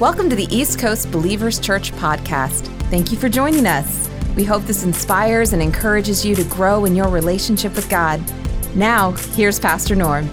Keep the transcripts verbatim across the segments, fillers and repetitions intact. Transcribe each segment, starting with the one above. Welcome to the East Coast Believers Church podcast. Thank you for joining us. We hope this inspires and encourages you to grow in your relationship with God. Now, here's Pastor Norm.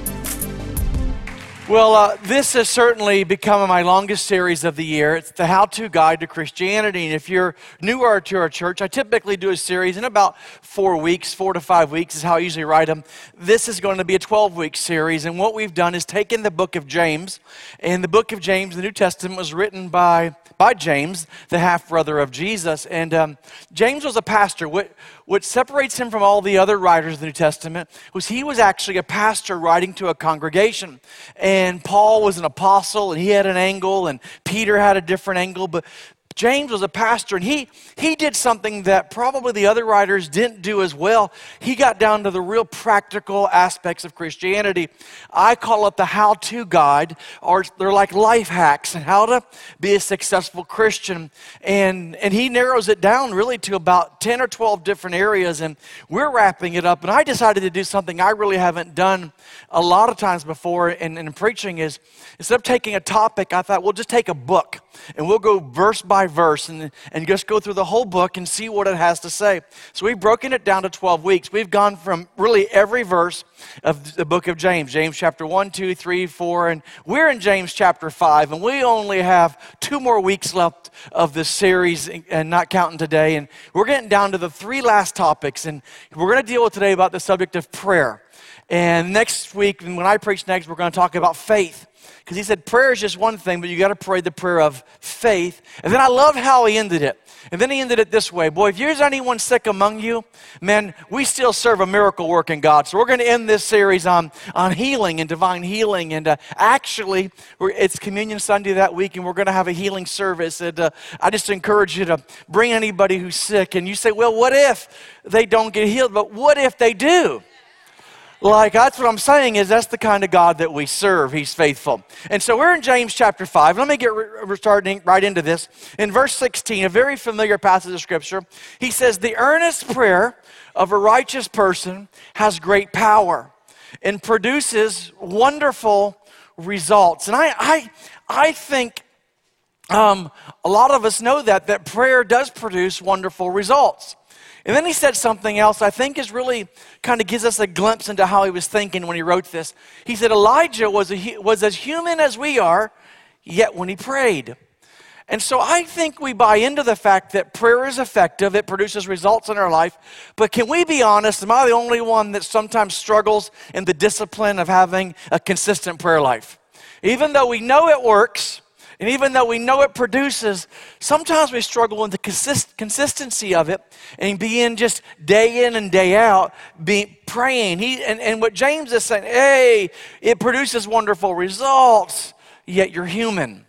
Well, uh, this has certainly become my longest series of the year. It's the How To Guide To Christianity. And if you're newer to our church, I typically do a series in about four weeks, four to five weeks is how I usually write them. This is going to be a twelve-week series. And what we've done is taken the book of James. And the book of James, the New Testament, was written by, by James, the half-brother of Jesus. And um, James was a pastor. What, what separates him from all the other writers of the New Testament was he was actually a pastor writing to a congregation. And And Paul was an apostle, and he had an angle, and Peter had a different angle. But James was a pastor, and he he did something that probably the other writers didn't do as well. He got down to the real practical aspects of Christianity. I call it the how-to guide, or they're like life hacks, and how to be a successful Christian. And, and he narrows it down really to about ten or twelve different areas, and we're wrapping it up. And I decided to do something I really haven't done a lot of times before in, in preaching is, instead of taking a topic, I thought, we'll just take a book, and we'll go verse by verse and, and just go through the whole book and see what it has to say. So we've broken it down to twelve weeks. We've gone from really every verse of the book of James, James chapter one, two, three, four, and we're in James chapter five, and we only have two more weeks left of this series, and not counting today, and we're getting down to the three last topics, and we're going to deal with today about the subject of prayer. And next week, when I preach next, we're going to talk about faith. Because he said prayer is just one thing, but you got to pray the prayer of faith. And then I love how he ended it. And then he ended it this way. Boy, if there's anyone sick among you, man, we still serve a miracle working God. So we're going to end this series on, on healing and divine healing. And uh, actually, we're, it's Communion Sunday that week, and we're going to have a healing service. And uh, I just encourage you to bring anybody who's sick. And you say, well, what if they don't get healed? But what if they do? Like, that's what I'm saying is that's the kind of God that we serve. He's faithful. And so we're in James chapter five. Let me get re- starting right into this. In verse sixteen, a very familiar passage of Scripture, he says, the earnest prayer of a righteous person has great power and produces wonderful results. And I I, I think um, a lot of us know that, that prayer does produce wonderful results. And then he said something else I think is really kind of gives us a glimpse into how he was thinking when he wrote this. He said, Elijah was, a, was as human as we are, yet when he prayed. And so I think we buy into the fact that prayer is effective, it produces results in our life, but can we be honest, am I the only one that sometimes struggles in the discipline of having a consistent prayer life? Even though we know it works, and even though we know it produces, sometimes we struggle with the consist- consistency of it and being just day in and day out being praying. He, and, and what James is saying, hey, it produces wonderful results, yet you're human.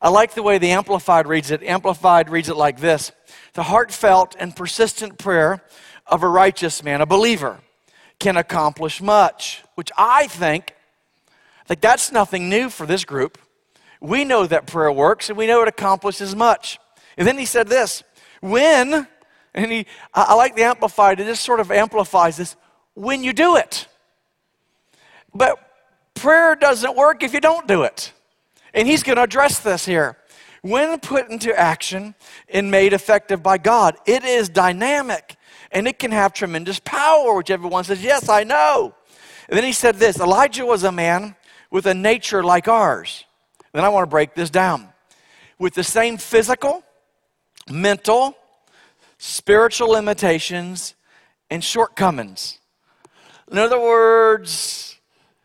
I like the way the Amplified reads it. Amplified reads it like this. The heartfelt and persistent prayer of a righteous man, a believer, can accomplish much, which I think, like that's nothing new for this group. We know that prayer works, and we know it accomplishes much. And then he said this, when, and he, I like the Amplified, it just sort of amplifies this, when you do it. But prayer doesn't work if you don't do it. And he's going to address this here. When put into action and made effective by God, it is dynamic, and it can have tremendous power, which everyone says, yes, I know. And then he said this, Elijah was a man with a nature like ours. Then I want to break this down. With the same physical, mental, spiritual limitations, and shortcomings. In other words,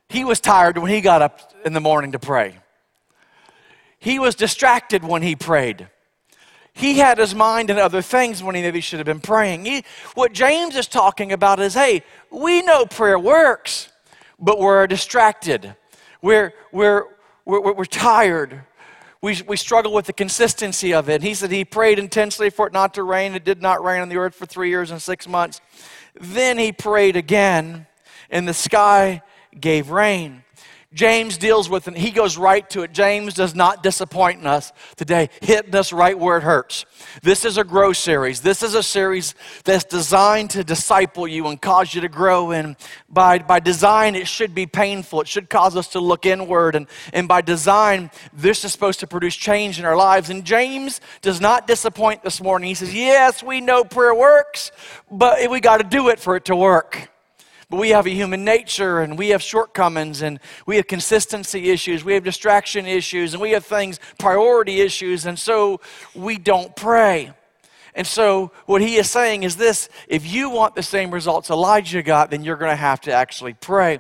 he was tired when he got up in the morning to pray. He was distracted when he prayed. He had his mind in other things when he maybe should have been praying. He, what James is talking about is, hey, we know prayer works, but we're distracted. We're, we're, We're, we're tired. We, we struggle with the consistency of it. He said he prayed intensely for it not to rain. It did not rain on the earth for three years and six months. Then he prayed again, and the sky gave rain. James deals with it. He goes right to it. James does not disappoint us today, hitting us right where it hurts. This is a grow series. This is a series that's designed to disciple you and cause you to grow. And by, by design, it should be painful. It should cause us to look inward. And, and by design, this is supposed to produce change in our lives. And James does not disappoint this morning. He says, yes, we know prayer works, but we got to do it for it to work. But we have a human nature, and we have shortcomings, and we have consistency issues, we have distraction issues, and we have things, priority issues, and so we don't pray. And so what he is saying is this: if you want the same results Elijah got, then you're going to have to actually pray.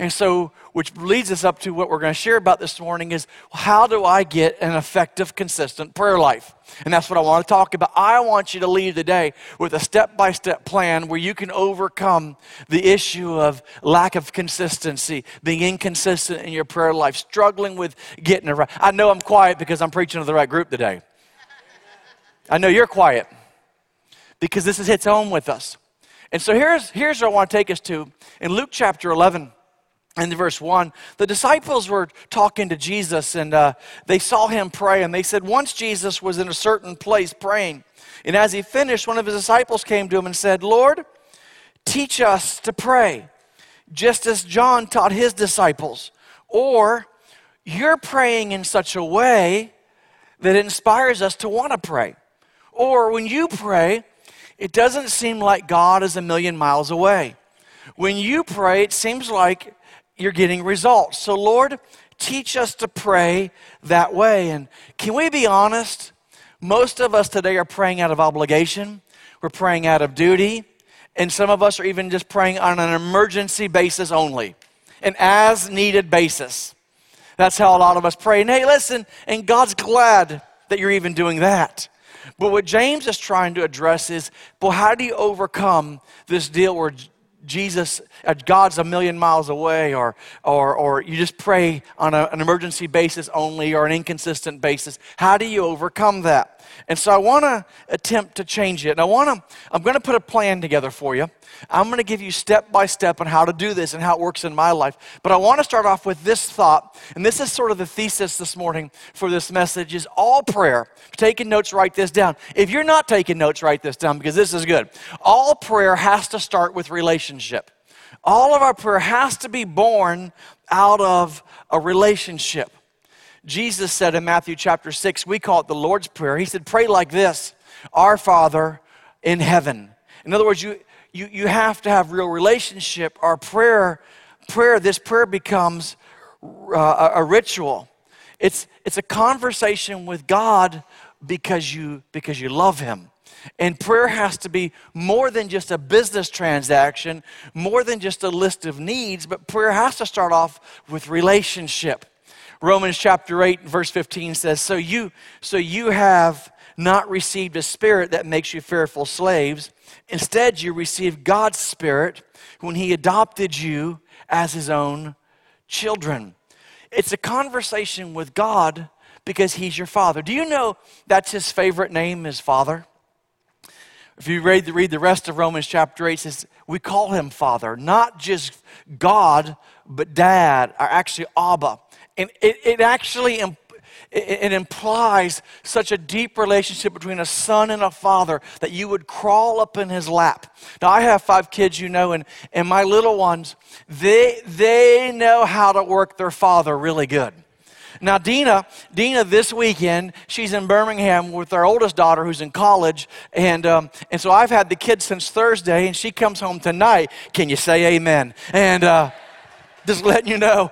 And so, which leads us up to what we're going to share about this morning is, how do I get an effective, consistent prayer life? And that's what I want to talk about. I want you to leave today with a step-by-step plan where you can overcome the issue of lack of consistency, being inconsistent in your prayer life, struggling with getting it right. I know I'm quiet because I'm preaching to the right group today. I know you're quiet because this hits home with us. And so here's, here's what I want to take us to. In Luke chapter eleven, in verse one, the disciples were talking to Jesus, and uh, they saw him pray, and they said, once Jesus was in a certain place praying, and as he finished, one of his disciples came to him and said, Lord, teach us to pray, just as John taught his disciples. Or, you're praying in such a way that inspires us to want to pray. Or, when you pray, it doesn't seem like God is a million miles away. When you pray, it seems like you're getting results. So Lord, teach us to pray that way. And can we be honest? Most of us today are praying out of obligation. We're praying out of duty. And some of us are even just praying on an emergency basis only, an as-needed basis. That's how a lot of us pray. And hey, listen, and God's glad that you're even doing that. But what James is trying to address is, well, how do you overcome this deal where Jesus, God's a million miles away, or or or you just pray on a, an emergency basis only, or an inconsistent basis? How do you overcome that? And so I want to attempt to change it. And I want to, I'm going to put a plan together for you. I'm going to give you step by step on how to do this and how it works in my life. But I want to start off with this thought, and this is sort of the thesis this morning for this message: is all prayer. If you're taking notes, write this down. If you're not taking notes, write this down, because this is good. All prayer has to start with relationship. All of our prayer has to be born out of a relationship. Jesus said in Matthew chapter six, we call it the Lord's Prayer. He said, pray like this: Our Father in heaven. In other words, you you you have to have real relationship. Our prayer, prayer, this prayer becomes uh, a ritual. It's it's a conversation with God because you because you love him. And prayer has to be more than just a business transaction, more than just a list of needs, but prayer has to start off with relationship. Romans chapter eight, verse fifteen says, so you, so you have not received a spirit that makes you fearful slaves. Instead, you received God's Spirit when he adopted you as his own children. It's a conversation with God because he's your Father. Do you know that's his favorite name, is Father? If you read the, read the rest of Romans chapter eight, it says we call him Father, not just God, but Dad, or actually Abba. And it, it actually imp- it implies such a deep relationship between a son and a father that you would crawl up in his lap. Now, I have five kids, you know, and, and my little ones, they they know how to work their father really good. Now, Dina, Dina, this weekend, she's in Birmingham with our oldest daughter who's in college, and um, and so I've had the kids since Thursday, and she comes home tonight. Can you say amen? And uh, just letting you know,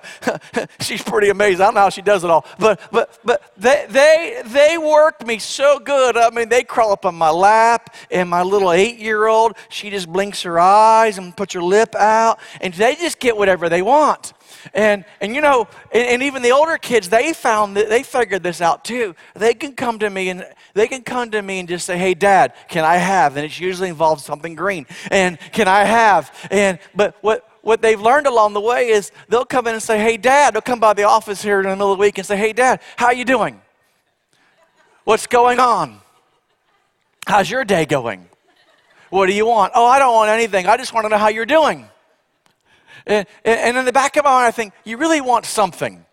she's pretty amazing. I don't know how she does it all, but but but they they they work me so good. I mean, they crawl up on my lap, and my little eight-year-old, she just blinks her eyes and puts her lip out, and they just get whatever they want. And and you know, and, and even the older kids, they found that they figured this out too. They can come to me and they can come to me and just say, "Hey, Dad, can I have?" And it usually involves something green. And can I have? And but what what they've learned along the way is they'll come in and say, "Hey, Dad," they'll come by the office here in the middle of the week and say, "Hey, Dad, how are you doing? What's going on? How's your day going? What do you want?" "Oh, I don't want anything. I just want to know how you're doing." And, and in the back of my mind, I think, you really want something.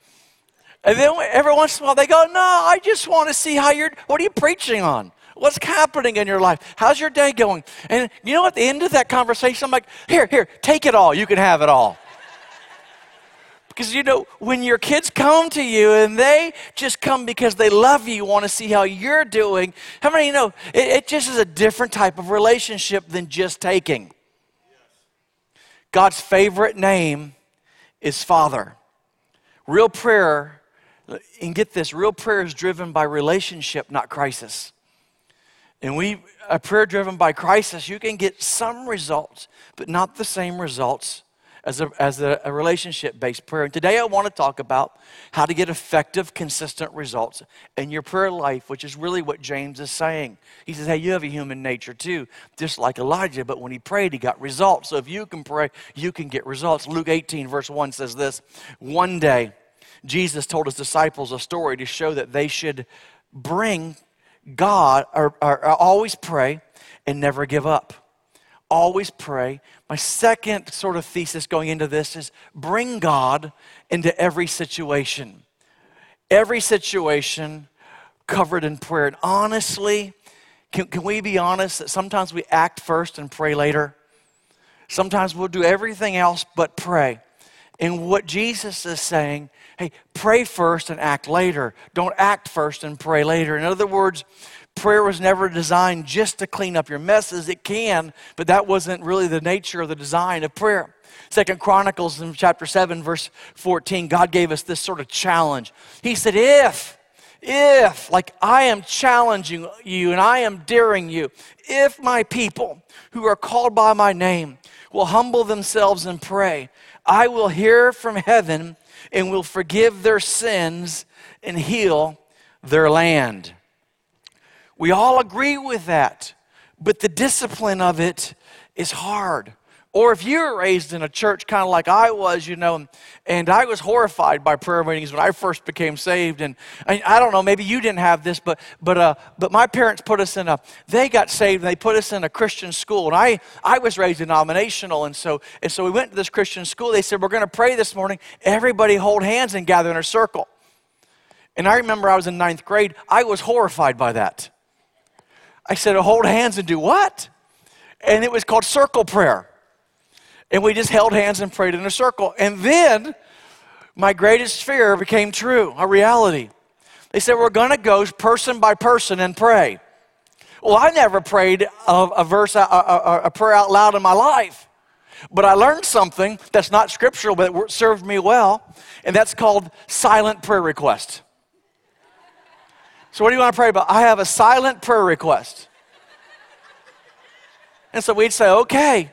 And then every once in a while, they go, no, I just want to see how you're, what are you preaching on? What's happening in your life? How's your day going? And you know, at the end of that conversation, I'm like, here, here, take it all. You can have it all. Because, you know, when your kids come to you and they just come because they love you, want to see how you're doing, how many of you know, it, it just is a different type of relationship than just taking. God's favorite name is Father. Real prayer, and get this, real prayer is driven by relationship, not crisis. And we, a prayer driven by crisis, you can get some results, but not the same results as a, as a, a relationship-based prayer. And today I want to talk about how to get effective, consistent results in your prayer life, which is really what James is saying. He says, hey, you have a human nature too, just like Elijah, but when he prayed, he got results. So if you can pray, you can get results. Luke eighteen, verse one says this, one day Jesus told his disciples a story to show that they should bring God, or, or, or always pray and never give up. Always pray. My second sort of thesis going into this is bring God into every situation. Every situation covered in prayer. And honestly, can, can we be honest that sometimes we act first and pray later? Sometimes we'll do everything else but pray. And what Jesus is saying, hey, pray first and act later. Don't act first and pray later. In other words, prayer was never designed just to clean up your messes. It can, but that wasn't really the nature of the design of prayer. Second Chronicles in chapter seven, verse fourteen, God gave us this sort of challenge. He said, if, if, like I am challenging you and I am daring you, if my people who are called by my name will humble themselves and pray, I will hear from heaven and will forgive their sins and heal their land. We all agree with that, but the discipline of it is hard. Or if you were raised in a church kind of like I was, you know, and, and I was horrified by prayer meetings when I first became saved. And I, I don't know, maybe you didn't have this, but but uh, but my parents put us in a, they got saved and they put us in a Christian school. And I, I was raised denominational. And so, and so we went to this Christian school. They said, we're going to pray this morning. Everybody hold hands and gather in a circle. And I remember I was in ninth grade. I was horrified by that. I said, hold hands and do what? And it was called circle prayer. And we just held hands and prayed in a circle. And then my greatest fear became true, a reality. They said, we're going to go person by person and pray. Well, I never prayed a, a verse, a, a, a prayer out loud in my life. But I learned something that's not scriptural, but it served me well. And that's called silent prayer request. So what do you want to pray about? I have a silent prayer request. And so we'd say, okay.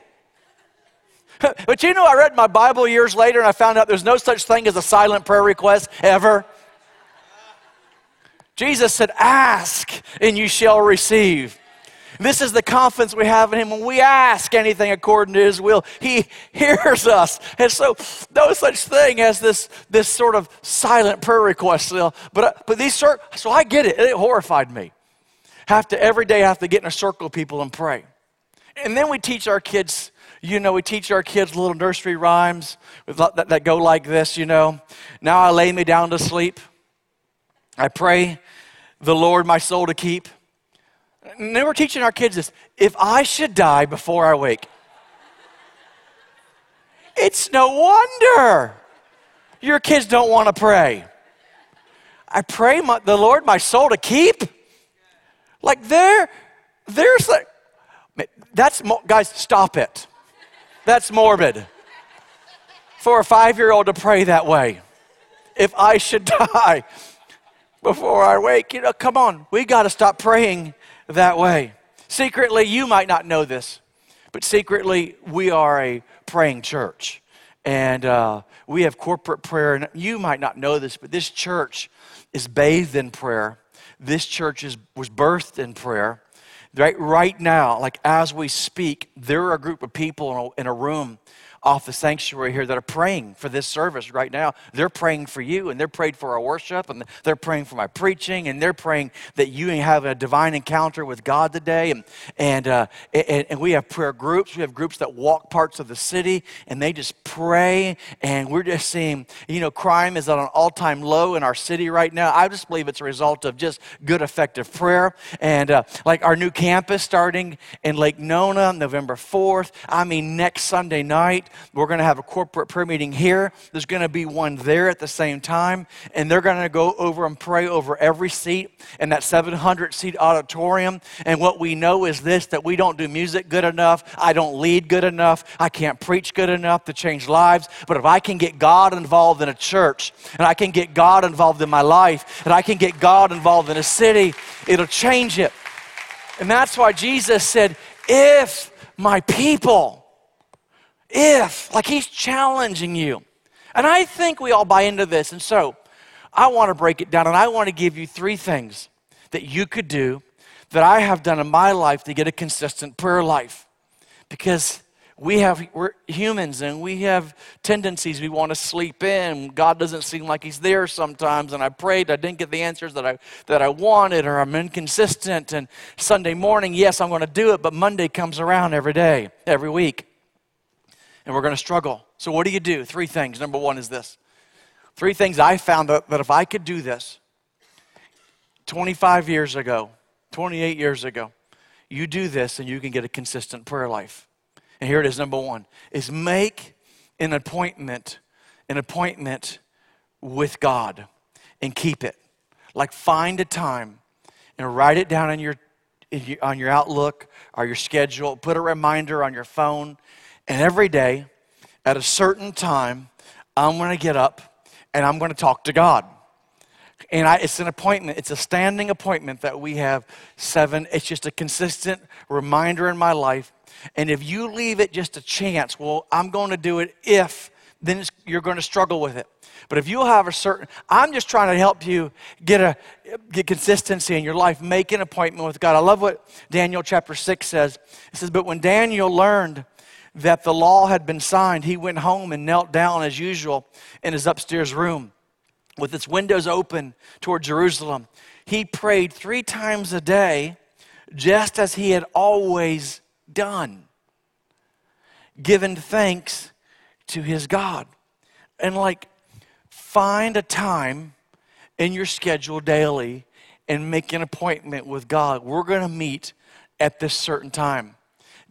But you know, I read my Bible years later and I found out there's no such thing as a silent prayer request ever. Jesus said, ask and you shall receive. This is the confidence we have in him. When we ask anything according to his will, he hears us. And so no such thing as this, this sort of silent prayer request. But, but these, so I get it. It horrified me. Have to, every day I have to get in a circle of people and pray. And then we teach our kids, you know, we teach our kids little nursery rhymes with, that, that go like this, you know. Now I lay me down to sleep. I pray the Lord my soul to keep. And then we're teaching our kids this. If I should die before I wake, it's no wonder your kids don't want to pray. I pray my, the Lord my soul to keep. Like there, there's like, that's, guys, stop it. That's morbid. For a five-year-old to pray that way. If I should die before I wake, you know, come on. We got to stop praying that way. Secretly, you might not know this, but secretly, we are a praying church. And uh, we have corporate prayer. And you might not know this, but this church is bathed in prayer. This church is was birthed in prayer. Right, right now, like as we speak, there are a group of people in a, in a room off the sanctuary here that are praying for this service right now. They're praying for you, and they're praying for our worship, and they're praying for my preaching, and they're praying that you have a divine encounter with God today. And and uh, and, and we have prayer groups. We have groups that walk parts of the city, and they just pray. And we're just seeing, you know, crime is at an all-time low in our city right now. I just believe it's a result of just good, effective prayer. And uh, like our new campus starting in Lake Nona, November fourth. I mean, next Sunday night, we're going to have a corporate prayer meeting here. There's going to be one there at the same time. And they're going to go over and pray over every seat in that seven hundred seat auditorium. And what we know is this, that we don't do music good enough. I don't lead good enough. I can't preach good enough to change lives. But if I can get God involved in a church, and I can get God involved in my life, and I can get God involved in a city, it'll change it. And that's why Jesus said, if my people, if, like he's challenging you. And I think we all buy into this. And so I want to break it down, and I want to give you three things that you could do that I have done in my life to get a consistent prayer life. Because we have, we're humans, and we have tendencies. We want to sleep in. God doesn't seem like he's there sometimes, and I prayed. I didn't get the answers that I that I wanted, or I'm inconsistent. And Sunday morning, yes, I'm going to do it, but Monday comes around every day, every week, and we're going to struggle. So what do you do? Three things. Number one is this. Three things I found that, that if I could do this twenty-five years ago, twenty-eight years ago, you do this and you can get a consistent prayer life. And here it is, number one, is make an appointment, an appointment with God and keep it. Like find a time and write it down in your, in your on your Outlook or your schedule. Put a reminder on your phone. And every day at a certain time, I'm going to get up and I'm going to talk to God. And I, it's an appointment. It's a standing appointment that we have seven. It's just a consistent reminder in my life. And if you leave it just a chance, well, I'm going to do it if, then it's, you're going to struggle with it. But if you'll have a certain, I'm just trying to help you get a get consistency in your life. Make an appointment with God. I love what Daniel chapter six says. It says, but when Daniel learned that the law had been signed, he went home and knelt down as usual in his upstairs room with its windows open toward Jerusalem. He prayed three times a day, just as he had always done, giving thanks to his God. And like, find a time in your schedule daily and make an appointment with God. We're going to meet at this certain time.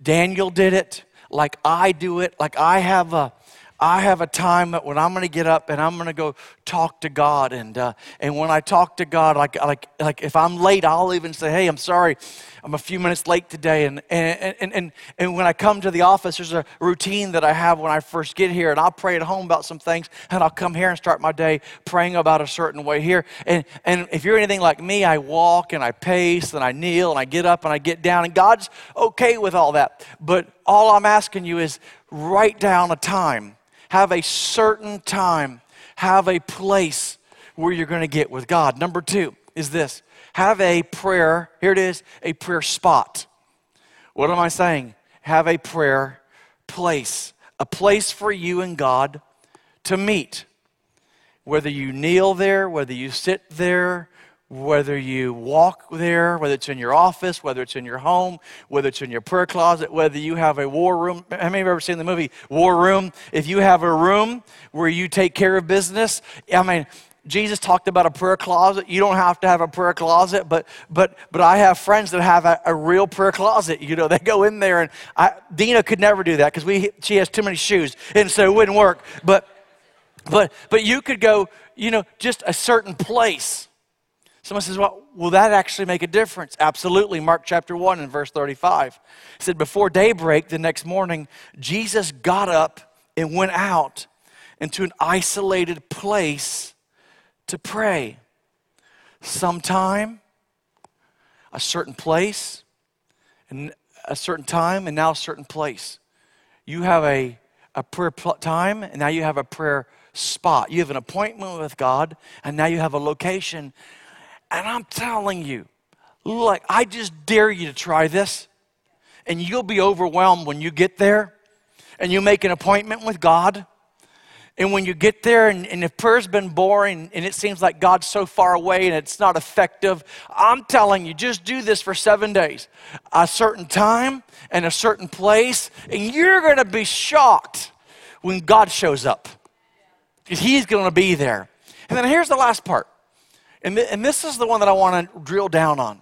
Daniel did it. Like I do it, like I have a, I have a time when I'm going to get up and I'm going to go talk to God, and uh, and when I talk to God, like like like if I'm late, I'll even say, hey, I'm sorry, I'm a few minutes late today, and and and and, and when I come to the office, there's a routine that I have when I first get here, and I'll pray at home about some things, and I'll come here and start my day praying about a certain way here, and and if you're anything like me, I walk and I pace and I kneel and I get up and I get down, and God's okay with all that, but all I'm asking you is write down a time. Have a certain time. Have a place where you're going to get with God. Number two is this. Have a prayer. Here it is, a prayer spot. What am I saying? Have a prayer place. A place for you and God to meet. Whether you kneel there, whether you sit there, whether you walk there, whether it's in your office, whether it's in your home, whether it's in your prayer closet, whether you have a war room. How many of you have ever seen the movie War Room? If you have a room where you take care of business, I mean, Jesus talked about a prayer closet. You don't have to have a prayer closet, but but but I have friends that have a, a real prayer closet. You know, they go in there, and I, Dina could never do that because we she has too many shoes, and so it wouldn't work. But but but you could go, you know, just a certain place. Someone says, well, will that actually make a difference? Absolutely. Mark chapter one and verse thirty-five. It said, before daybreak the next morning, Jesus got up and went out into an isolated place to pray. Sometime, a certain place, and a certain time, and now a certain place. You have a, a prayer pl- time, and now you have a prayer spot. You have an appointment with God, and now you have a location. And I'm telling you, like, I just dare you to try this. And you'll be overwhelmed when you get there. and you make an appointment with God. And when you get there, and, and if prayer's been boring and it seems like God's so far away and it's not effective, I'm telling you, just do this for seven days. A certain time and a certain place, and you're going to be shocked when God shows up, because he's going to be there. And then here's the last part. And, th- and this is the one that I want to drill down on.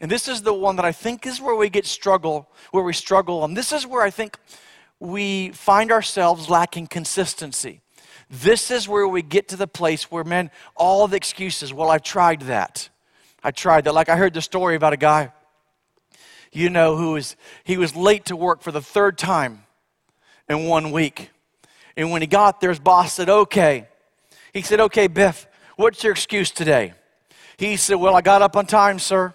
And this is the one that I think is where we get struggle, where we struggle. And this is where I think we find ourselves lacking consistency. This is where we get to the place where, man, all the excuses. Well, I tried that. I tried that. Like I heard the story about a guy, you know, who was, he was late to work for the third time in one week. And when he got there, his boss said, okay. He said, okay, Biff, what's your excuse today? He said, well, I got up on time, sir.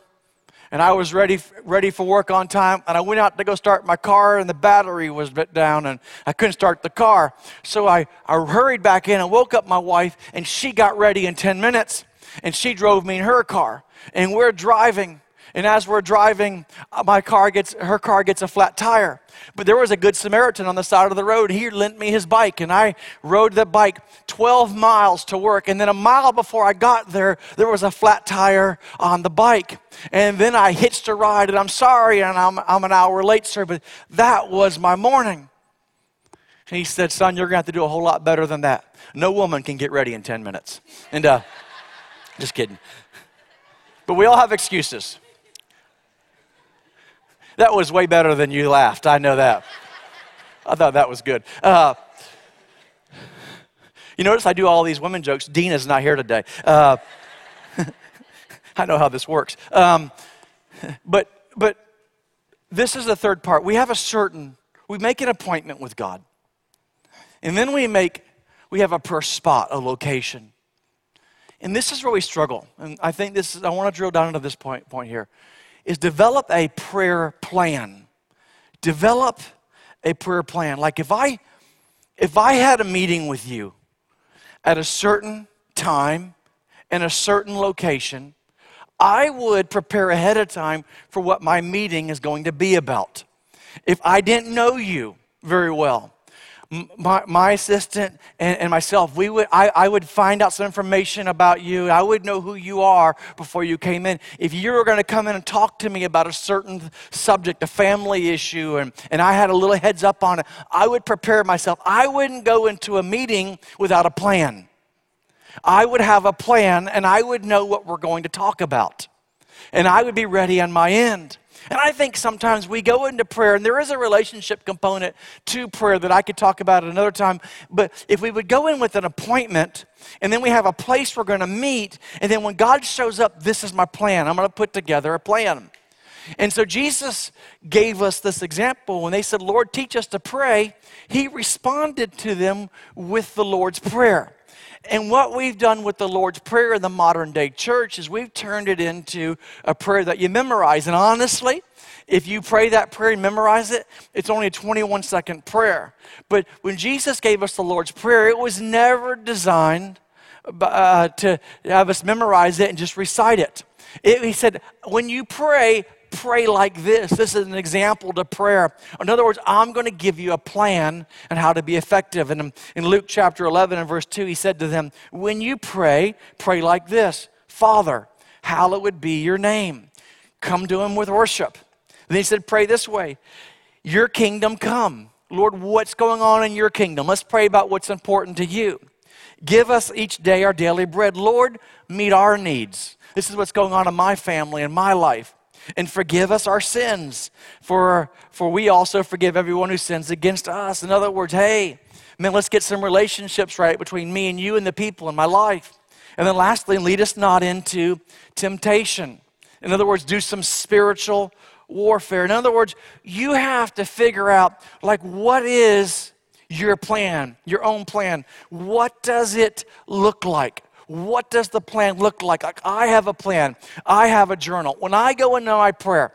And I was ready ready for work on time, and I went out to go start my car, and the battery was down, and I couldn't start the car. So I, I hurried back in and woke up my wife, and she got ready in ten minutes, and she drove me in her car. And we're driving, and as we're driving, my car gets her car gets a flat tire. But there was a good Samaritan on the side of the road. He lent me his bike, and I rode the bike twelve miles to work. And then a mile before I got there, there was a flat tire on the bike. And then I hitched a ride, and I'm sorry, and I'm, I'm an hour late, sir, but that was my morning. And he said, son, you're going to have to do a whole lot better than that. No woman can get ready in ten minutes. And uh, just kidding. But we all have excuses. That was way better than you laughed. I know that. I thought that was good. Uh, you notice I do all these women jokes. Dina's not here today. Uh, I know how this works. Um, but but this is the third part. We have a certain, we make an appointment with God. And then we make, we have a per spot, a location. And this is where we struggle. And I think this is, I want to drill down into this point point here. Is develop a prayer plan. Develop a prayer plan. Like if I if I had a meeting with you at a certain time and a certain location, I would prepare ahead of time for what my meeting is going to be about. If I didn't know you very well, My, my assistant and, and myself, we would. I, I would find out some information about you. I would know who you are before you came in. If you were going to come in and talk to me about a certain subject, a family issue, and, and I had a little heads up on it, I would prepare myself. I wouldn't go into a meeting without a plan. I would have a plan, and I would know what we're going to talk about. And I would be ready on my end. And I think sometimes we go into prayer, and there is a relationship component to prayer that I could talk about at another time, but if we would go in with an appointment, and then we have a place we're going to meet, and then when God shows up, this is my plan. I'm going to put together a plan. And so Jesus gave us this example. When they said, Lord, teach us to pray, he responded to them with the Lord's Prayer. And what we've done with the Lord's Prayer in the modern day church is we've turned it into a prayer that you memorize. And honestly, if you pray that prayer and memorize it, it's only a twenty-one second prayer. But when Jesus gave us the Lord's Prayer, it was never designed uh, to have us memorize it and just recite it. It he said, when you pray, pray like this. This is an example to prayer. In other words, I'm going to give you a plan on how to be effective. And in Luke chapter eleven and verse two, he said to them, when you pray, pray like this. Father, hallowed be your name. Come to him with worship. Then he said, pray this way. Your kingdom come. Lord, what's going on in your kingdom? Let's pray about what's important to you. Give us each day our daily bread. Lord, meet our needs. This is what's going on in my family and my life. And forgive us our sins, for, for we also forgive everyone who sins against us. In other words, hey, man, let's get some relationships right between me and you and the people in my life. And then lastly, lead us not into temptation. In other words, do some spiritual warfare. In other words, you have to figure out, like, what is your plan, your own plan? What does it look like? What does the plan look like? Like, I have a plan. I have a journal. When I go into my prayer,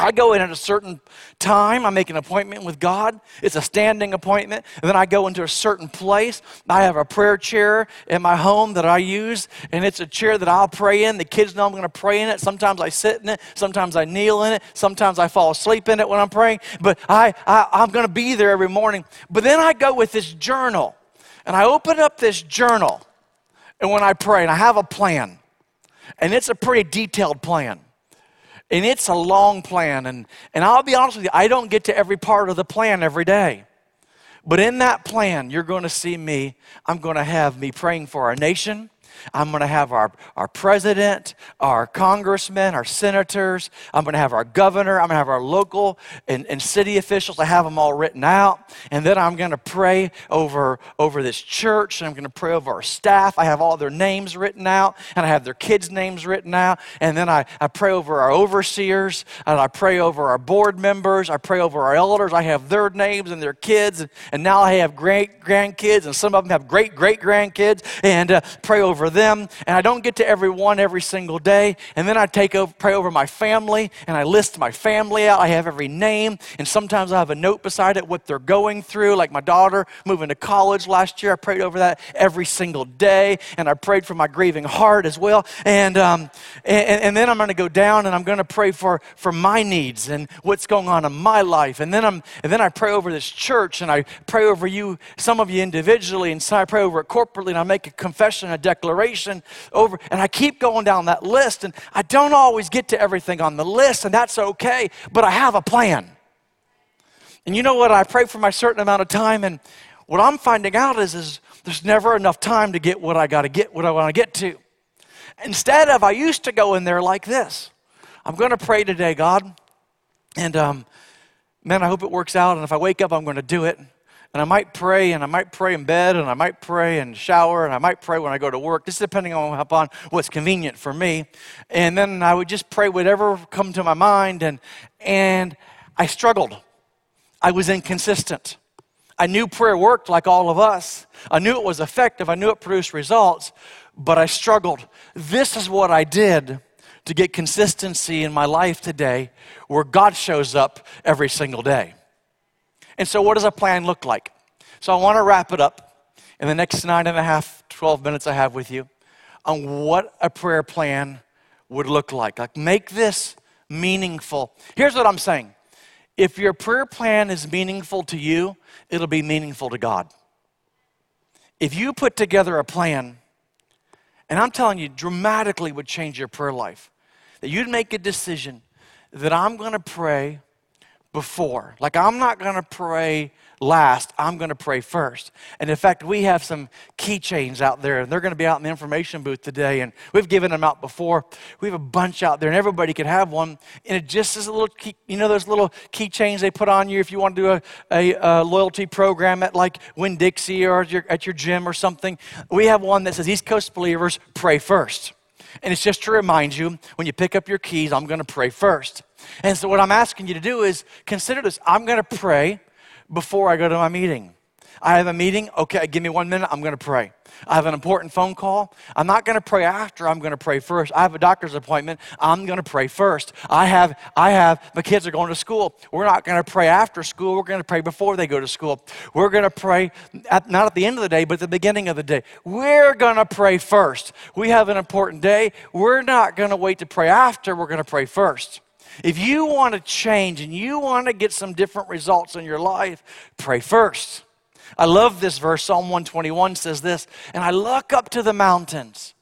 I go in at a certain time, I make an appointment with God, it's a standing appointment, and then I go into a certain place. I have a prayer chair in my home that I use, and it's a chair that I'll pray in. The kids know I'm gonna pray in it. Sometimes I sit in it, sometimes I kneel in it, sometimes I fall asleep in it when I'm praying, but I, I, I'm gonna be there every morning. But then I go with this journal, and I open up this journal, and when I pray, and I have a plan, and it's a pretty detailed plan. And it's a long plan, and, and I'll be honest with you, I don't get to every part of the plan every day. But in that plan, you're going to see me, I'm going to have me praying for our nation. I'm going to have our, our president, our congressmen, our senators. I'm going to have our governor. I'm going to have our local and, and city officials. I have them all written out. And then I'm going to pray over, over this church, and I'm going to pray over our staff. I have all their names written out, and I have their kids' names written out. And then I, I pray over our overseers, and I pray over our board members. I pray over our elders. I have their names and their kids. And, and now I have great grandkids, and some of them have great, great grandkids, and uh, pray over them, and I don't get to every one every single day. And then I take over, pray over my family, and I list my family out. I have every name, and sometimes I have a note beside it what they're going through. Like my daughter moving to college last year, I prayed over that every single day, and I prayed for my grieving heart as well. And um, and, and then I'm going to go down, and I'm going to pray for for my needs and what's going on in my life. And then I'm and then I pray over this church, and I pray over you, some of you individually, and so I pray over it corporately, and I make a confession, a declaration. Over, and I keep going down that list, and I don't always get to everything on the list, and that's okay, but I have a plan. And you know what? I pray for my certain amount of time, and what I'm finding out is, is there's never enough time to get what I got to get, what I want to get to. Instead of, I used to go in there like this. I'm going to pray today, God, and um, man, I hope it works out, and if I wake up, I'm going to do it. And I might pray, and I might pray in bed, and I might pray and shower, and I might pray when I go to work, just depending on upon what's convenient for me. And then I would just pray whatever come to my mind, and and I struggled. I was inconsistent. I knew prayer worked like all of us. I knew it was effective. I knew it produced results, but I struggled. This is what I did to get consistency in my life today, where God shows up every single day. And so what does a plan look like? So I want to wrap it up in the next nine and a half, twelve minutes I have with you on what a prayer plan would look like. Like, make this meaningful. Here's what I'm saying. If your prayer plan is meaningful to you, it'll be meaningful to God. If you put together a plan, and I'm telling you, dramatically would change your prayer life, that you'd make a decision that I'm going to pray before. Like, I'm not going to pray last, I'm going to pray first. And in fact, we have some keychains out there, and they're going to be out in the information booth today, and we've given them out before. We have a bunch out there, and everybody could have one. And it just is a little key, you know those little keychains they put on you if you want to do a, a, a loyalty program at like Winn-Dixie or at your, at your gym or something. We have one that says East Coast Believers, pray first. And it's just to remind you, when you pick up your keys, I'm going to pray first. And so what I'm asking you to do is consider this. I'm going to pray before I go to my meeting. I have a meeting. Okay, give me one minute. I'm going to pray. I have an important phone call. I'm not going to pray after. I'm going to pray first. I have a doctor's appointment. I'm going to pray first. I have, I have, my kids are going to school. We're not going to pray after school. We're going to pray before they go to school. We're going to pray, at, not at the end of the day, but at the beginning of the day. We're going to pray first. We have an important day. We're not going to wait to pray after. We're going to pray first. If you want to change and you want to get some different results in your life, pray first. I love this verse. Psalm one twenty-one says this, and I look up to the mountains.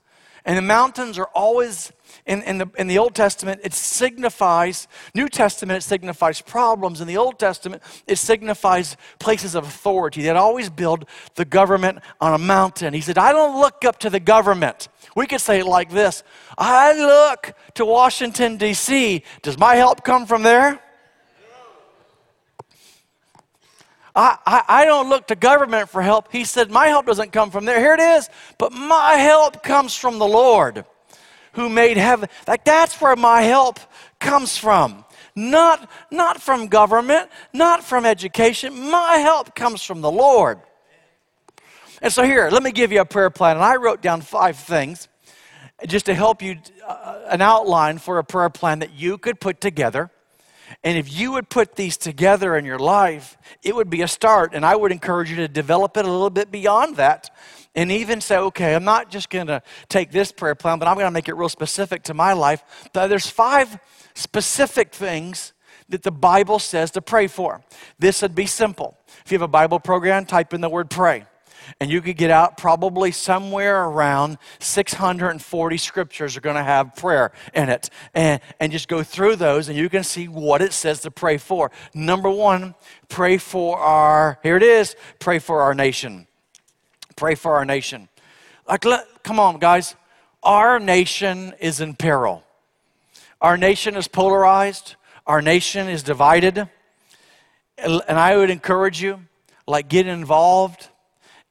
And the mountains are always, in, in, the, in the Old Testament, it signifies, New Testament, it signifies problems. In the Old Testament, it signifies places of authority. They'd always build the government on a mountain. He said, I don't look up to the government. We could say it like this. I look to Washington, D C Does my help come from there? I, I don't look to government for help. He said, my help doesn't come from there. Here it is. But my help comes from the Lord who made heaven. Like, that's where my help comes from. Not, not from government, not from education. My help comes from the Lord. And so here, let me give you a prayer plan. And I wrote down five things just to help you, uh, an outline for a prayer plan that you could put together. And if you would put these together in your life, it would be a start. And I would encourage you to develop it a little bit beyond that and even say, okay, I'm not just going to take this prayer plan, but I'm going to make it real specific to my life. But there's five specific things that the Bible says to pray for. This would be simple. If you have a Bible program, type in the word pray. And you could get out probably somewhere around six hundred forty scriptures are going to have prayer in it. And, and just go through those, and you can see what it says to pray for. Number one, pray for our, here it is, pray for our nation. Pray for our nation. Like, let, come on, guys. Our nation is in peril. Our nation is polarized. Our nation is divided. And I would encourage you, like, get involved.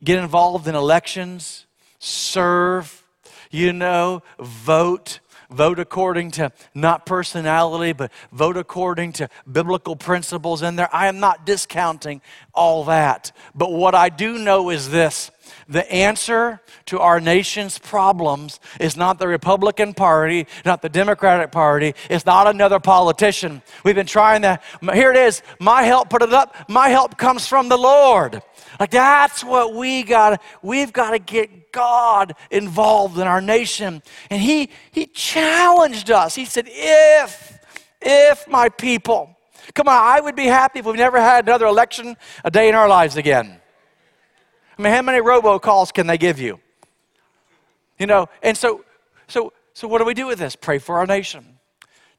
Get involved in elections, serve, you know, vote. Vote according to not personality, but vote according to biblical principles in there. I am not discounting all that. But what I do know is this. The answer to our nation's problems is not the Republican Party, not the Democratic Party. It's not another politician. We've been trying that. Here it is. My help, put it up. My help comes from the Lord. Like, that's what we got. We've got to get God involved in our nation. And he, he challenged us. He said, if, if my people, come on, I would be happy if we've never had another election a day in our lives again. I mean, how many robocalls can they give you? You know, and so, so, so what do we do with this? Pray for our nation.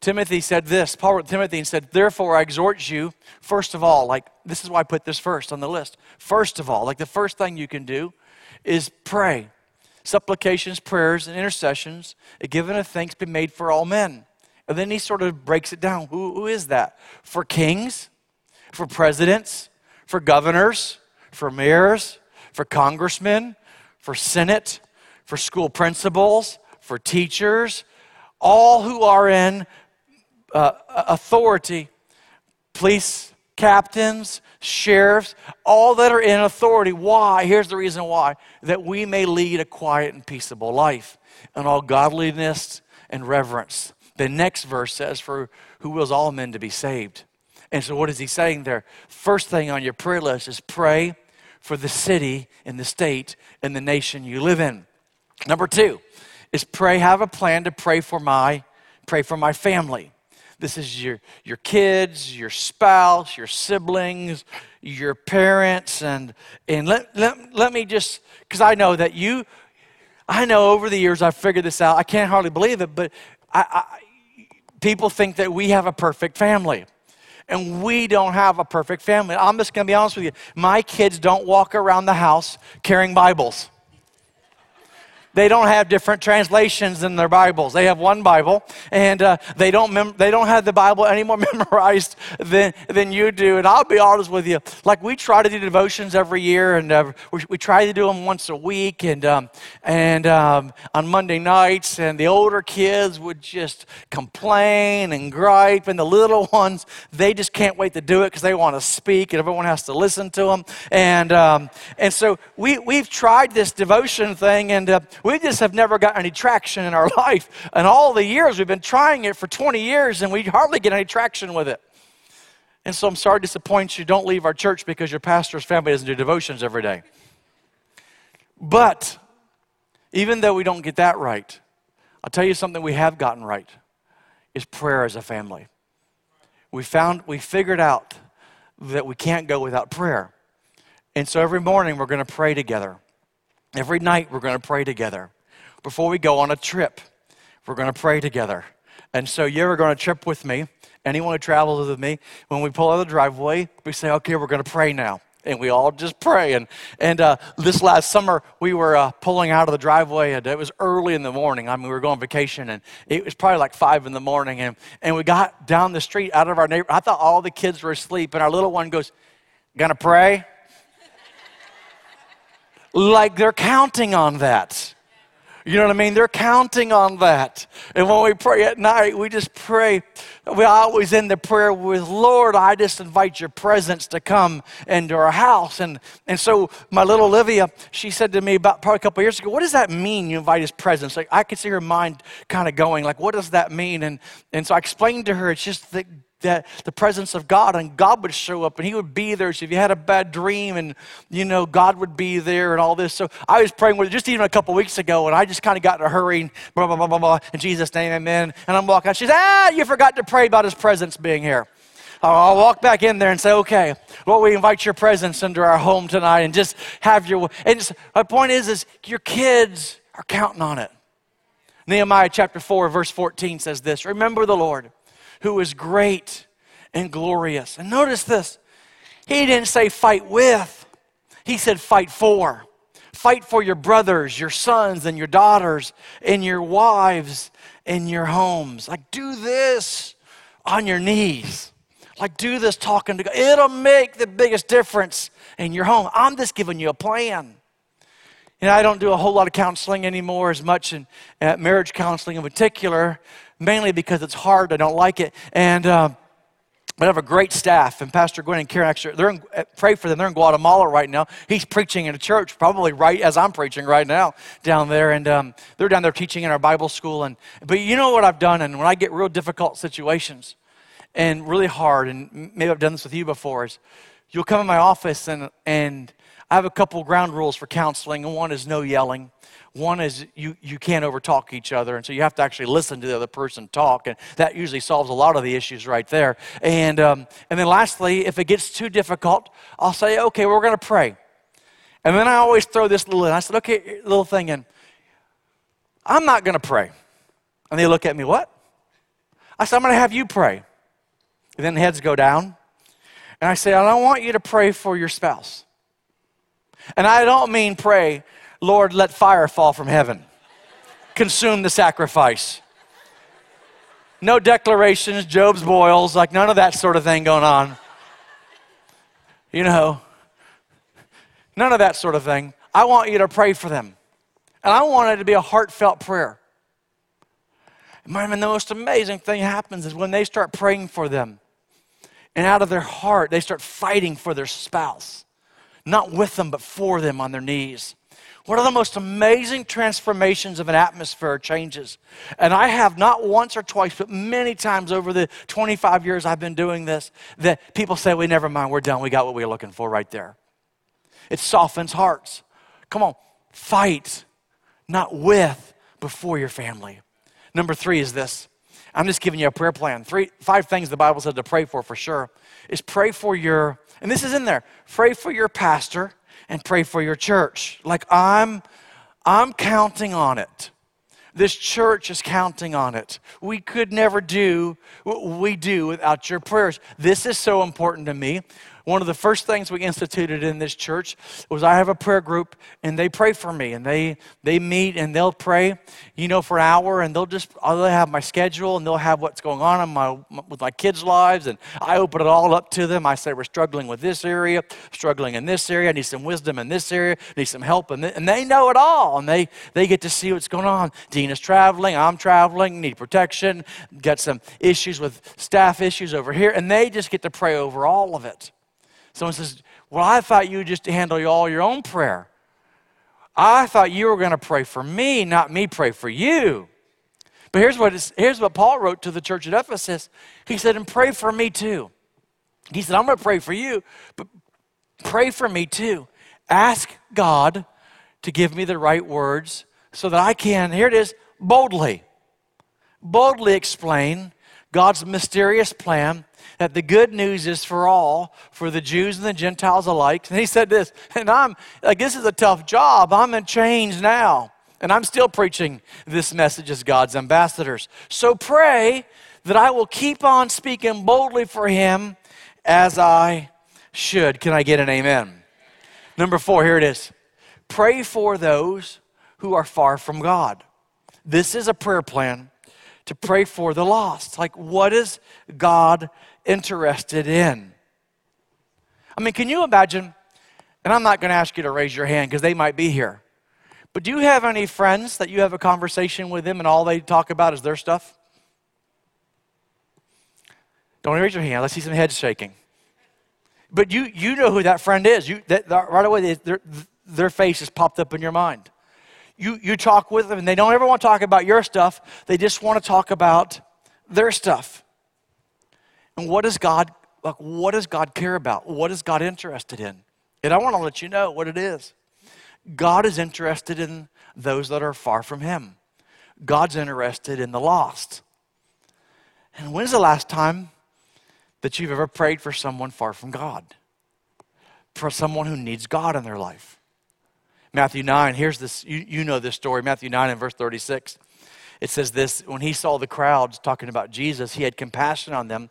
Timothy said this, Paul wrote to Timothy and said, therefore I exhort you, first of all, like, this is why I put this first on the list. First of all, like, the first thing you can do is pray. Supplications, prayers, and intercessions, a giving of thanks be made for all men. And then he sort of breaks it down. Who, who is that? For kings, for presidents, for governors, for mayors, for congressmen, for senate, for school principals, for teachers, all who are in uh, authority, police captains, sheriffs, all that are in authority. Why? Here's the reason why. That we may lead a quiet and peaceable life in all godliness and reverence. The next verse says, for who wills all men to be saved. And so what is he saying there? First thing on your prayer list is pray for the city and the state and the nation you live in. Number two is pray, have a plan to pray for my, pray for my family. This is your, your kids, your spouse, your siblings, your parents, and and let, let, let me just, because I know that you, I know over the years I've figured this out, I can't hardly believe it, but I, I people think that we have a perfect family. And we don't have a perfect family. I'm just going to be honest with you. My kids don't walk around the house carrying Bibles. They don't have different translations in their Bibles. They have one Bible, and uh, they don't mem- they don't have the Bible any more memorized than than you do. And I'll be honest with you, like, we try to do devotions every year, and uh, we, we try to do them once a week, and um, and um, on Monday nights. And the older kids would just complain and gripe, and the little ones, they just can't wait to do it because they want to speak, and everyone has to listen to them. And um, and so we we've tried this devotion thing, and uh, we just have never gotten any traction in our life. And all the years, we've been trying it for twenty years, and we hardly get any traction with it. And so I'm sorry to disappoint you. Don't leave our church because your pastor's family doesn't do devotions every day. But even though we don't get that right, I'll tell you something we have gotten right, is prayer as a family. We found, we figured out that we can't go without prayer. And so every morning, we're going to pray together. Every night we're going to pray together. Before we go on a trip, we're going to pray together. And so you're going to trip with me. Anyone who travels with me, when we pull out of the driveway, we say, okay, we're going to pray now. And we all just pray. And and uh, this last summer, we were uh, pulling out of the driveway, and it was early in the morning. I mean, we were going on vacation, and it was probably like five in the morning. And, and we got down the street out of our neighborhood. I thought all the kids were asleep, and our little one goes, gonna pray? Like, they're counting on that. You know what I mean? They're counting on that. And when we pray at night, we just pray. We always end the prayer with, Lord, I just invite your presence to come into our house. And and so my little Olivia, she said to me about probably a couple of years ago, what does that mean, you invite his presence? Like, I could see her mind kind of going, like, what does that mean? And, and so I explained to her, it's just that that the presence of God, and God would show up and he would be there. So if you had a bad dream, and you know, God would be there and all this. So I was praying with her just even a couple weeks ago, and I just kind of got in a hurry and blah, blah, blah, blah, blah, in Jesus' name, amen. And I'm walking out. She says, ah, you forgot to pray about his presence being here. I'll walk back in there and say, okay, Lord, we invite your presence into our home tonight, and just have your, and just, my point is, is your kids are counting on it. Nehemiah chapter four, verse fourteen says this, remember the Lord, who is great and glorious. And notice this, he didn't say fight with, he said fight for. Fight for your brothers, your sons, and your daughters, and your wives, and your homes. Like, do this on your knees. Like, do this talking to God. It'll make the biggest difference in your home. I'm just giving you a plan. You know, I don't do a whole lot of counseling anymore as much, and uh, marriage counseling in particular, mainly because it's hard. I don't like it. And uh, I have a great staff, and Pastor Gwen and Karen, actually, they're in, pray for them. They're in Guatemala right now. He's preaching in a church, probably right as I'm preaching right now down there. And um, they're down there teaching in our Bible school. And But you know what I've done, and when I get real difficult situations, and really hard, and maybe I've done this with you before, is you'll come in my office, and and I have a couple ground rules for counseling, and one is no yelling. One is you, you can't overtalk each other, and so you have to actually listen to the other person talk, and that usually solves a lot of the issues right there. And um, and then lastly, if it gets too difficult, I'll say, okay, well, we're going to pray. And then I always throw this little in. I said, okay, little thing in. I'm not going to pray. And they look at me, what? I said, I'm going to have you pray. And then the heads go down. And I say, I don't want you to pray for your spouse. And I don't mean pray, Lord, let fire fall from heaven. Consume the sacrifice. No declarations, Job's boils, like none of that sort of thing going on. You know, none of that sort of thing. I want you to pray for them. And I want it to be a heartfelt prayer. And the most amazing thing happens is when they start praying for them, and out of their heart, they start fighting for their spouse. Not with them, but for them on their knees. One of the most amazing transformations of an atmosphere or changes. And I have not once or twice, but many times over the twenty-five years I've been doing this, that people say, well, never mind, we're done. We got what we were looking for right there. It softens hearts. Come on, fight, not with, but for your family. Number three is this. I'm just giving you a prayer plan. Three, five things the Bible said to pray for, for sure, is pray for your, and this is in there, pray for your pastor and pray for your church. Like I'm, I'm counting on it. This church is counting on it. We could never do what we do without your prayers. This is so important to me. One of the first things we instituted in this church was I have a prayer group, and they pray for me, and they they meet, and they'll pray, you know, for an hour, and they'll just they'll have my schedule, and they'll have what's going on in my with my kids' lives, and I open it all up to them. I say, we're struggling with this area, struggling in this area. I need some wisdom in this area. I need some help, and and they know it all, and they they get to see what's going on. Dina's traveling, I'm traveling, need protection, got some issues with staff issues over here, and they just get to pray over all of it. Someone says, well, I thought you just handle all your own prayer. I thought you were going to pray for me, not me pray for you. But here's what, it's, here's what Paul wrote to the church at Ephesus. He said, and pray for me too. He said, I'm going to pray for you, but pray for me too. Ask God to give me the right words so that I can, here it is, boldly, boldly explain God's mysterious plan, that the good news is for all, for the Jews and the Gentiles alike. And he said this, and I'm, like, this is a tough job. I'm in chains now, and I'm still preaching this message as God's ambassadors. So pray that I will keep on speaking boldly for him as I should. Can I get an amen? Number four, here it is. Pray for those who are far from God. This is a prayer plan to pray for the lost. Like, what is God interested in? I mean, can you imagine, and I'm not going to ask you to raise your hand because they might be here, but do you have any friends that you have a conversation with them and all they talk about is their stuff? Don't raise your hand. Let's see some heads shaking. But you you know who that friend is. You that, that, right away, their, their face has popped up in your mind. You you talk with them, and they don't ever want to talk about your stuff. They just want to talk about their stuff. And what does God, like, what does God care about? What is God interested in? And I want to let you know what it is. God is interested in those that are far from him. God's interested in the lost. And when's the last time that you've ever prayed for someone far from God? For someone who needs God in their life? Matthew nine, here's this, you, you know this story, Matthew nine and verse thirty-six. It says this, when he saw the crowds talking about Jesus, he had compassion on them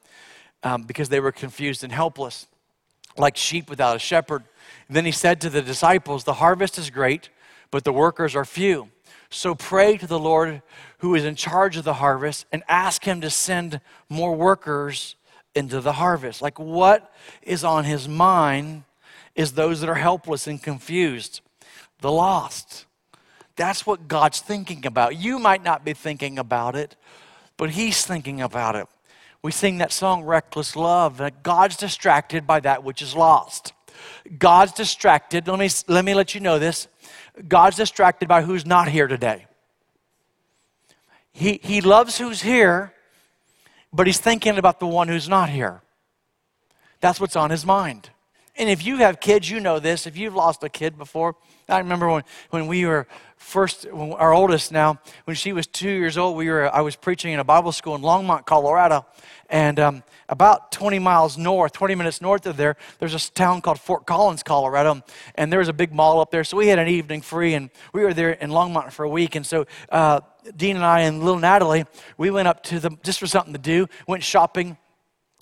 um, because they were confused and helpless, like sheep without a shepherd. And then he said to the disciples, the harvest is great, but the workers are few. So pray to the Lord who is in charge of the harvest and ask him to send more workers into the harvest. Like, what is on his mind is those that are helpless and confused, the lost. That's what God's thinking about. You might not be thinking about it, but he's thinking about it. We sing that song, Reckless Love, that God's distracted by that which is lost. God's distracted, let me, let me let you know this, God's distracted by who's not here today. He, he loves who's here, but he's thinking about the one who's not here. That's what's on his mind. And if you have kids, you know this. If you've lost a kid before, I remember when, when we were first, when our oldest now, when she was two years old, we were I was preaching in a Bible school in Longmont, Colorado, and um, about twenty miles north, twenty minutes north of there, there's a town called Fort Collins, Colorado, and there was a big mall up there, so we had an evening free, and we were there in Longmont for a week, and so uh, Dina and I and little Natalie, we went up to the, just for something to do, went shopping.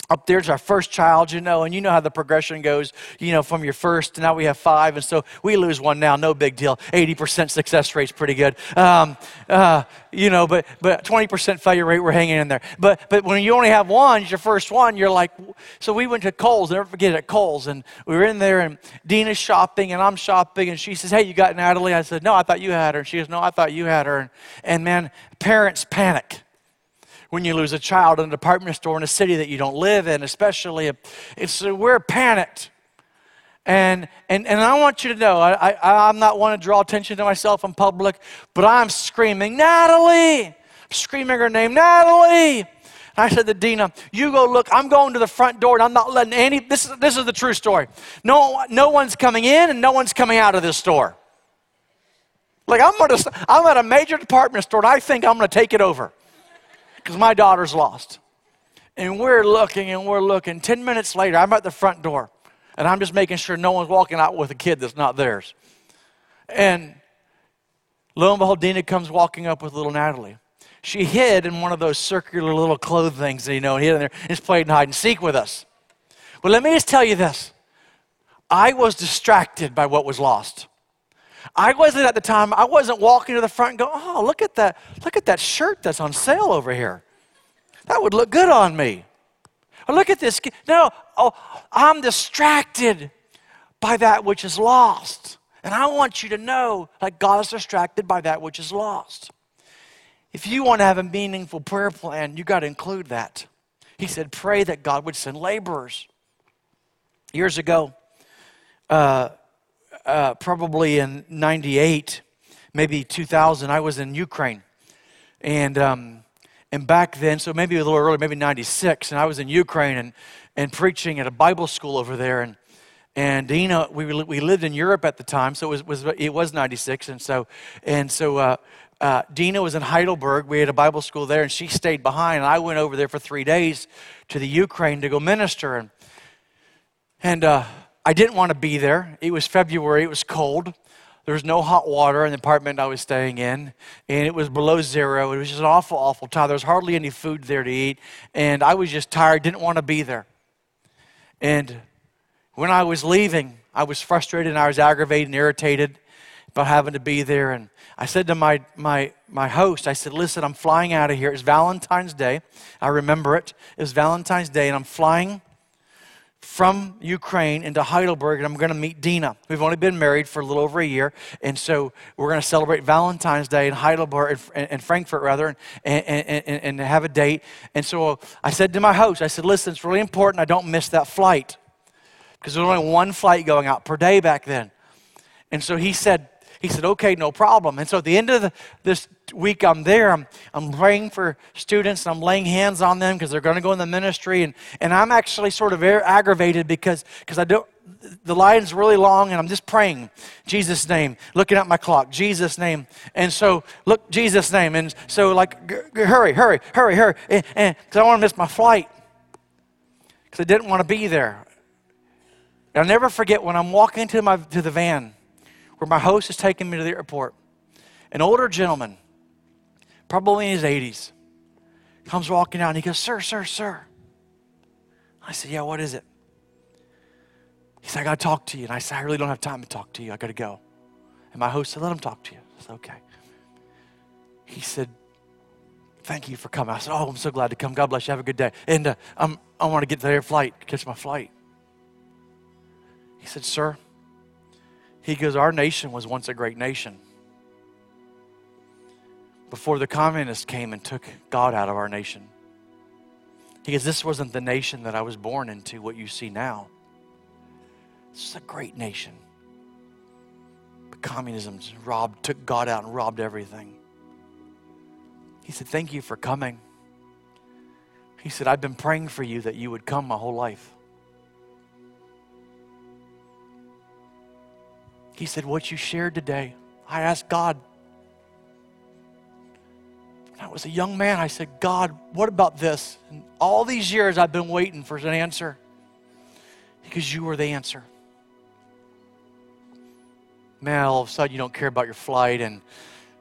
Up there's our first child, you know, and you know how the progression goes, you know, from your first to now we have five, and so we lose one now, no big deal. eighty percent success rate's pretty good. Um, uh, you know, but but twenty percent failure rate, we're hanging in there. But but when you only have one, it's your first one, you're like, so we went to Kohl's, never forget it, at Kohl's, and we were in there, and Dina's shopping, and I'm shopping, and she says, hey, you got Natalie? I said, no, I thought you had her. And she goes, no, I thought you had her. And, and man, parents panic when you lose a child in a department store in a city that you don't live in, especially, it's we're panicked. And and and I want you to know, I, I I'm not one to draw attention to myself in public, but I'm screaming, Natalie! I'm screaming her name, Natalie! And I said to Dina, you go look, I'm going to the front door and I'm not letting any, this is, this is the true story. No, no one's coming in and no one's coming out of this store. Like I'm, gonna, I'm at a major department store and I think I'm gonna take it over, because my daughter's lost. And we're looking and we're looking. Ten minutes later, I'm at the front door, and I'm just making sure no one's walking out with a kid that's not theirs. And lo and behold, Dina comes walking up with little Natalie. She hid in one of those circular little clothes things, you know, and hid in there and just played hide and seek with us. Well, let me just tell you this. I was distracted by what was lost. I wasn't at the time, I wasn't walking to the front and going, oh, look at that, look at that shirt that's on sale over here. That would look good on me. Or look at this. No, oh, I'm distracted by that which is lost. And I want you to know, like, God is distracted by that which is lost. If you want to have a meaningful prayer plan, you got to include that. He said, pray that God would send laborers. Years ago, uh, Uh, probably in ninety-eight, maybe two thousand, I was in Ukraine. And um, and back then, so maybe a little earlier, maybe ninety-six, and I was in Ukraine and, and preaching at a Bible school over there. And, and you know, we we lived in Europe at the time, so it was, was it was ninety-six, and so and so uh, uh, Dina was in Heidelberg. We had a Bible school there, and she stayed behind. And I went over there for three days to the Ukraine to go minister, and and uh, I didn't want to be there. It was February, it was cold. There was no hot water in the apartment I was staying in, and it was below zero. It was just an awful, awful time. There was hardly any food there to eat, and I was just tired, didn't want to be there. And when I was leaving, I was frustrated, and I was aggravated and irritated about having to be there. And I said to my my my host, I said, listen, I'm flying out of here. It was Valentine's Day. I remember it. It was Valentine's Day, and I'm flying from Ukraine into Heidelberg, and I'm going to meet Dina. We've only been married for a little over a year, and so we're going to celebrate Valentine's Day in Heidelberg, in, in Frankfurt rather, and, and, and, and have a date. And so I said to my host, I said, listen, it's really important I don't miss that flight, because there was only one flight going out per day back then. And so he said, He said, okay, no problem. And so at the end of the, this week, I'm there. I'm, I'm praying for students, and I'm laying hands on them because they're going to go in the ministry. And, and I'm actually sort of aggravated because because I don't, the line's really long, and I'm just praying, Jesus' name, looking at my clock, Jesus' name. And so, look, Jesus' name. And so, like, g- g- hurry, hurry, hurry, hurry, because I don't want to miss my flight because I didn't want to be there. And I'll never forget when I'm walking to my to the van where my host is taking me to the airport. An older gentleman, probably in his eighties, comes walking out, and he goes, sir, sir, sir. I said, yeah, what is it? He said, I got to talk to you. And I said, I really don't have time to talk to you. I got to go. And my host said, let him talk to you. I said, okay. He said, thank you for coming. I said, oh, I'm so glad to come. God bless you. Have a good day. And uh, I'm, I want to get to their flight, catch my flight. He said, sir, he goes, our nation was once a great nation. Before the communists came and took God out of our nation. He goes, this wasn't the nation that I was born into, what you see now. This is a great nation. But communism robbed, took God out and robbed everything. He said, thank you for coming. He said, I've been praying for you that you would come my whole life. He said, what you shared today, I asked God. I was a young man. I said, God, what about this? And all these years I've been waiting for an answer because you were the answer. Man, all of a sudden you don't care about your flight and,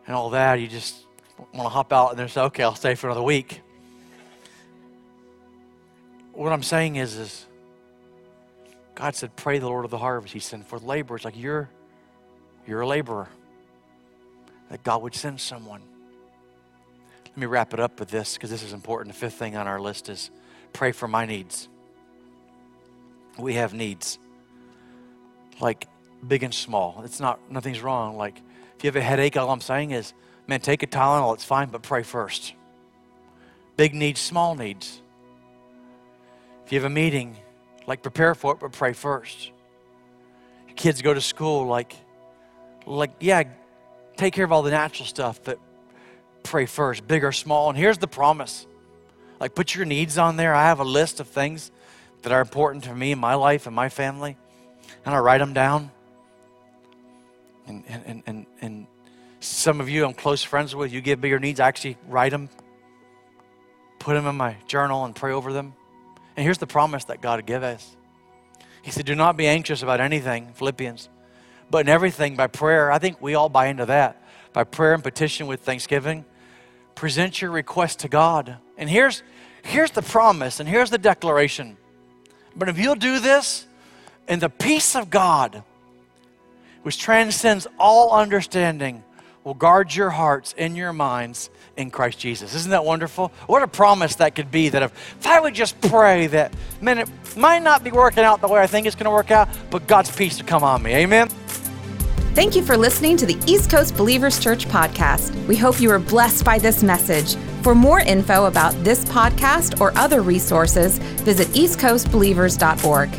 and all that. You just want to hop out and then say, okay, I'll stay for another week. What I'm saying is, is God said, pray the Lord of the harvest. He sent forth laborers. Like you're, you're a laborer. That God would send someone. Let me wrap it up with this because this is important. The fifth thing on our list is pray for my needs. We have needs, like big and small. It's not, nothing's wrong. Like if you have a headache, all I'm saying is, man, take a Tylenol, it's fine, but pray first. Big needs, small needs. If you have a meeting, like prepare for it, but pray first. Your kids go to school, like, like yeah, take care of all the natural stuff, but pray first, big or small. And here's the promise. Like put your needs on there. I have a list of things that are important to me in my life and my family. And I write them down. And and and and some of you I'm close friends with, you give me your needs. I actually write them, put them in my journal and pray over them. And here's the promise that God gave us. He said, do not be anxious about anything, Philippians, but in everything by prayer. I think we all buy into that. By prayer and petition with thanksgiving. Present your request to God. And here's, here's the promise, and here's the declaration. But if you'll do this, and the peace of God, which transcends all understanding, will guard your hearts and your minds in Christ Jesus. Isn't that wonderful? What a promise that could be, that if, if I would just pray that, man, it might not be working out the way I think it's going to work out, but God's peace will come on me. Amen? Thank you for listening to the East Coast Believers Church podcast. We hope you were blessed by this message. For more info about this podcast or other resources, visit east coast believers dot org.